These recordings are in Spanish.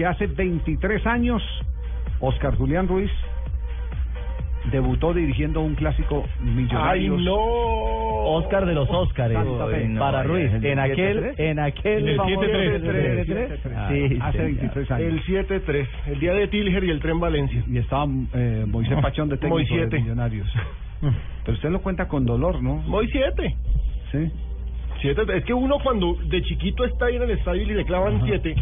que hace 23 años Oscar Julián Ruiz debutó dirigiendo un clásico Millonarios. ¡Ay, no! Oscar de los Óscares para Ruiz. En aquel 7-3. Hace 23 años. El 7-3. El día de Tilger y el Tren Valencia. Y estaba Moisés Pachón de técnico de Millonarios. Pero usted lo cuenta con dolor, ¿no? Moisés. Sí. 7. Es que uno cuando de chiquito está ahí en el estadio y le clavan 7.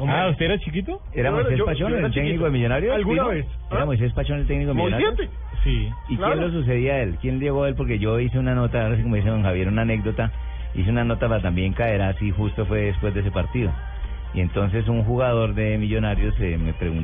¿Usted era chiquito? ¿Era Moisés Pachón el técnico de Millonarios? ¿Alguna vez? ¿Era Moisés Pachón el técnico de Millonarios? ¿Moisés? Sí. ¿Y quién lo sucedía a él? ¿Quién llegó a él? Porque yo hice una nota, ahora sí como dice don Javier, una anécdota. Hice una nota para también caer así, justo fue después de ese partido. Y entonces un jugador de Millonarios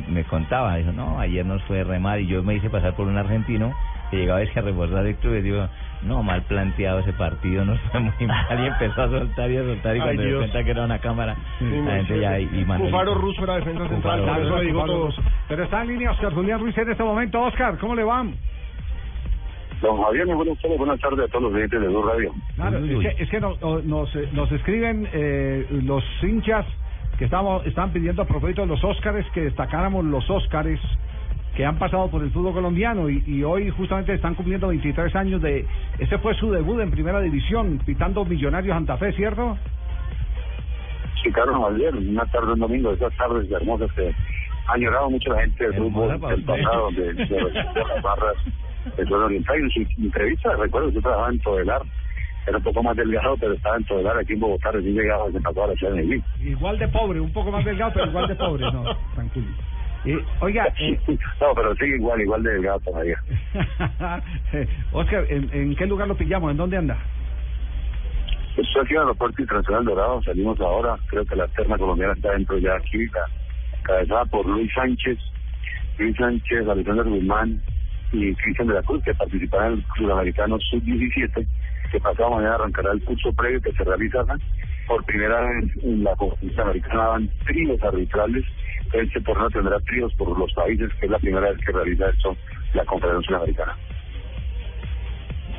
me contaba, dijo, no, ayer nos fue re mal y yo me hice pasar por un argentino que llegaba a reforzar el club y digo, no, mal planteado ese partido, nos fue muy mal y empezó a soltar y a soltar y cuando me di cuenta que era una cámara, la gente ya y mandó. Cufaro Russo era defensa central, eso lo digo todos. Pero está en línea Oscar Julián Ruiz en este momento. Oscar, ¿cómo le van? Don Javier, buenas tardes a todos los oyentes de Blue Radio. Claro, es que nos escriben los hinchas que están pidiendo a propósito de los Óscares que destacáramos los Óscares que han pasado por el fútbol colombiano y hoy justamente están cumpliendo 23 años de... Ese fue su debut en primera división, pitando Millonarios Santa Fe, ¿cierto? Sí, Carlos Javier, una tarde, un domingo, esas tardes hermosas que ha llorado mucho la gente del fútbol del pasado, de las barras del Zona Oriental. En su entrevista, recuerdo que yo trabajaba en Todelar, era un poco más delgado, pero estaba en Todelar aquí en Bogotá, recién llegaba, se pasó a la ciudad de Medellín. Igual de pobre, un poco más delgado, pero igual de pobre, no, tranquilo. Oiga, no, pero sigue sí, igual de delgado todavía. Oscar, ¿en qué lugar lo pillamos? ¿En dónde anda? Estoy aquí en el Aeropuerto Internacional Dorado, salimos ahora, creo que la terna colombiana está dentro ya aquí, encabezada por Luis Sánchez, Alexander Guzmán y Cristian de la Cruz, que participarán en el Sudamericano Sub-17, que pasado mañana arrancará el curso previo que se realizará por primera vez en la Copa Sudamericana. Van tríos arbitrales, este torneo tendrá tríos por los países, que es la primera vez que realiza esto la Conferencia Sudamericana.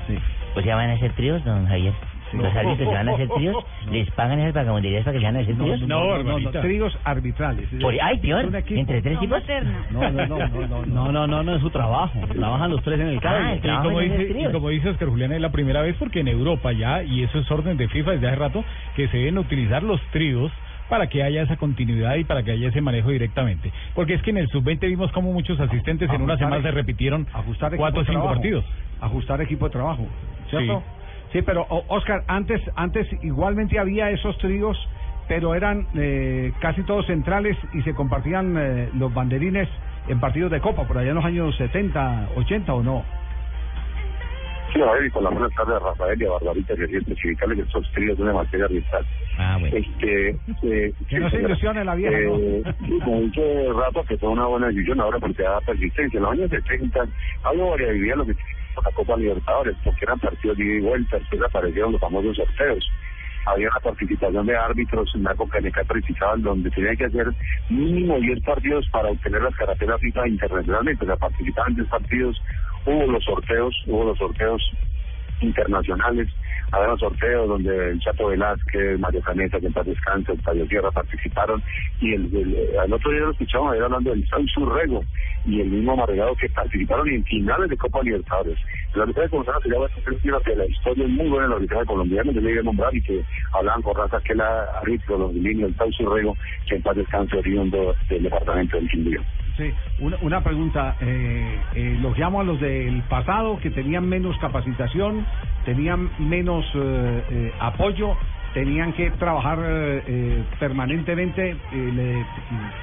Sí. Pues ya van a ser tríos, don Javier. Sí. Los árbitros van a hacer tríos, les pagan esas vagabunderías para que sean a hacer tríos. No, tríos arbitrales. Ay, peor, entre tres tipos. No, es su trabajo. Trabajan los tres en el carro. Y como dice Oscar Julián, es la primera vez porque en Europa ya, y eso es orden de FIFA desde hace rato, que se deben utilizar los tríos para que haya esa continuidad y para que haya ese manejo directamente. Porque es que en el sub-20 vimos como muchos asistentes en una semana se repitieron 4 o 5 partidos. Ajustar equipo de trabajo, ¿cierto? Sí, pero Oscar, antes igualmente había esos tríos, pero eran casi todos centrales y se compartían los banderines en partidos de Copa, por allá en los años 70, 80 o no. Sí, a ver, y con la buena tarde a Rafael y a Barbarita, que siempre explicarle que esos tríos de una materia arbitral. Que no se ilusione la vieja, ¿no? Con mucho rato que fue una buena decisión ahora porque da persistencia. En los años 70 había variabilidad en lo que la Copa Libertadores, porque eran partidos de ida y vuelta, después aparecieron los famosos sorteos. Había una participación de árbitros en la Copa Libertadores que participaban, donde tenían que hacer mínimo 10 partidos para obtener las carreteras FIFA internacionalmente. O sea, participaban 10 partidos, hubo los sorteos internacionales, había los sorteos donde el Chato Velázquez, Mario Caneta, que en paz descanse, el Padre Tierra participaron, y el otro día lo escuchamos ayer hablando del Sao Surrego y el mismo Marregado, que participaron en finales de Copa Libertadores. La arbitraje colombiana se llama esta que la historia es muy buena en la arbitraje colombiana, yo le iba a nombrar y que hablaban con razas que la árbitro, los niños del Sao Surrego, que en paz descanse, oriundo del departamento del Quindío. Sí, una pregunta, los llamo a los del pasado que tenían menos capacitación, tenían menos apoyo, tenían que trabajar permanentemente, le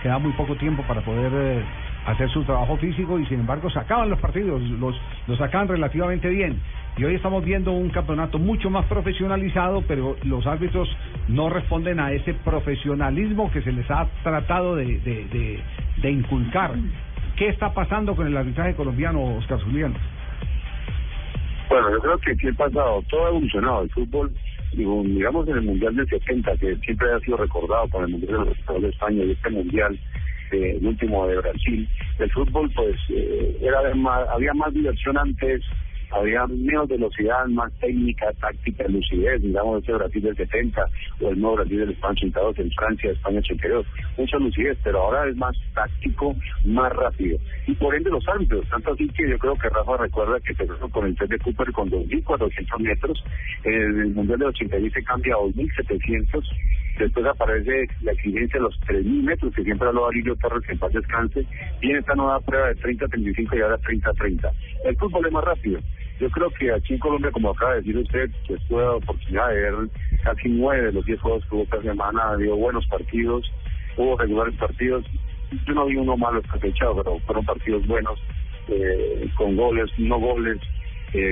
queda muy poco tiempo para poder hacer su trabajo físico y sin embargo sacaban los partidos, los sacaban relativamente bien. Y hoy estamos viendo un campeonato mucho más profesionalizado, pero los árbitros no responden a ese profesionalismo que se les ha tratado de inculcar. ¿Qué está pasando con el arbitraje colombiano, Oscar Julián? Bueno, yo creo que sí ha pasado, todo ha evolucionado, el fútbol, digamos en el Mundial del 70, que siempre ha sido recordado con el Mundial de España y este Mundial, el último de Brasil, el fútbol pues había más diversión antes, habría menos velocidad, más técnica, táctica, lucidez, digamos ese Brasil del 70 o el nuevo Brasil del España 82, en Francia, España 82, mucha lucidez, pero ahora es más táctico, más rápido, y por ende los árbitros, tanto así que yo creo que Rafa recuerda que se hizo con el test de Cooper con 2.400 metros, en el Mundial de 86 se cambia a 2.700, después aparece la exigencia de los 3.000 metros, que siempre habló Arilio Torres, que en paz descanse, viene esta nueva prueba de 30-35 y ahora 30-30. El fútbol es más rápido. Yo creo que aquí en Colombia, como acaba de decir usted, que tuve la oportunidad de ver casi 9 de los 10 juegos que hubo esta semana, dio buenos partidos, hubo regulares partidos. Yo no vi uno malo esta fecha, pero fueron partidos buenos, con goles, no goles,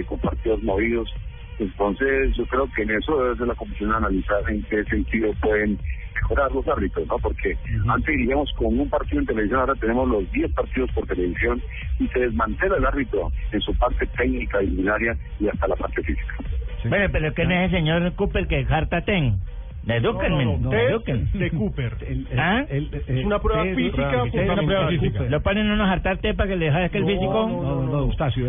con partidos movidos. Entonces, yo creo que en eso debe ser la comisión analizar en qué sentido pueden mejorar los árbitros, ¿no? Porque antes diríamos con un partido en televisión, ahora tenemos los 10 partidos por televisión y se desmantela el árbitro en su parte técnica, disciplinaria y hasta la parte física. Sí. Bueno, pero ¿quién es el señor Cooper que Hartatén? De Cooper. Es una prueba física. Lo ponen unos hartarte para que le dejes que el físico. No, Eustacio,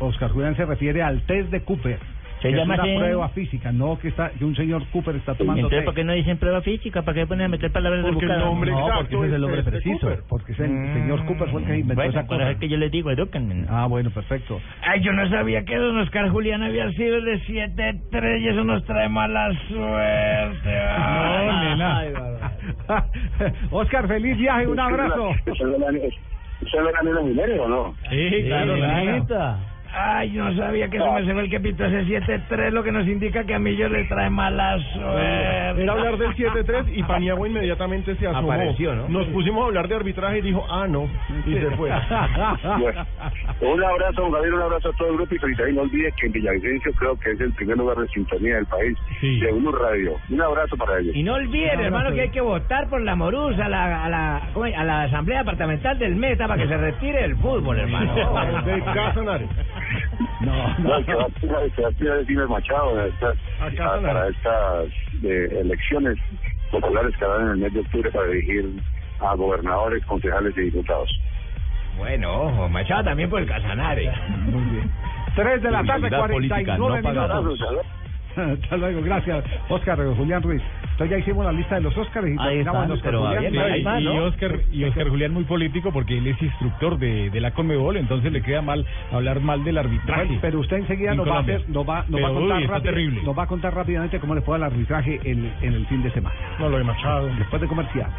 Oscar Julián se refiere al test de Cooper. Se llama así. Prueba física, no que un señor Cooper está tomando. Entonces, ¿por qué no dicen prueba física? ¿Para qué ponen a meter palabras de Cooper? Porque el nombre exacto, porque ese es el nombre preciso. Porque el señor Cooper fue el que inventó esa cosa. Bueno, es que yo les digo, edúquenme. Ah, bueno, perfecto. Ay, yo no sabía que don Oscar Julián había sido de 7-3 y eso nos trae mala suerte. No, nena. Oscar, feliz viaje, un abrazo. ¿Eso es la nena Milenio o no? Sí, claro, la ay, no sabía que se me fue el que pito ese 7-3, lo que nos indica que a Millo le trae mala suerte. Era hablar del 7-3 y Paniagua inmediatamente se asomó. Apareció, ¿no? Nos pusimos a hablar de arbitraje y dijo, ah, no, y se fue. Bueno, un abrazo, don Gabriel, un abrazo a todo el grupo y feliz año. No olvide que en Villavicencio creo que es el primer lugar de sintonía del país, sí, de Uno Radio. Un abrazo para ellos. Y no olviden, hermano, que hay que votar por la Morusa, a la Asamblea Departamental del Meta para que se retire el fútbol, hermano. De Casanare. No, que va a decir el Machado para estas elecciones populares que harán en el mes de octubre para elegir a gobernadores, concejales y diputados. Bueno, ojo, Machado también por el Casanare. Muy bien. 3:49 p.m. Hasta luego, gracias, Oscar Julián Ruiz. Entonces ya hicimos la lista de los Óscares y terminamos los Óscar Julián. Y Óscar Julián muy político porque él es instructor de la Conmebol, entonces le queda mal hablar mal del arbitraje. Bueno, pero usted enseguida nos va a contar rápidamente cómo le fue al arbitraje en el fin de semana. No, lo de Machado. Después de comercial.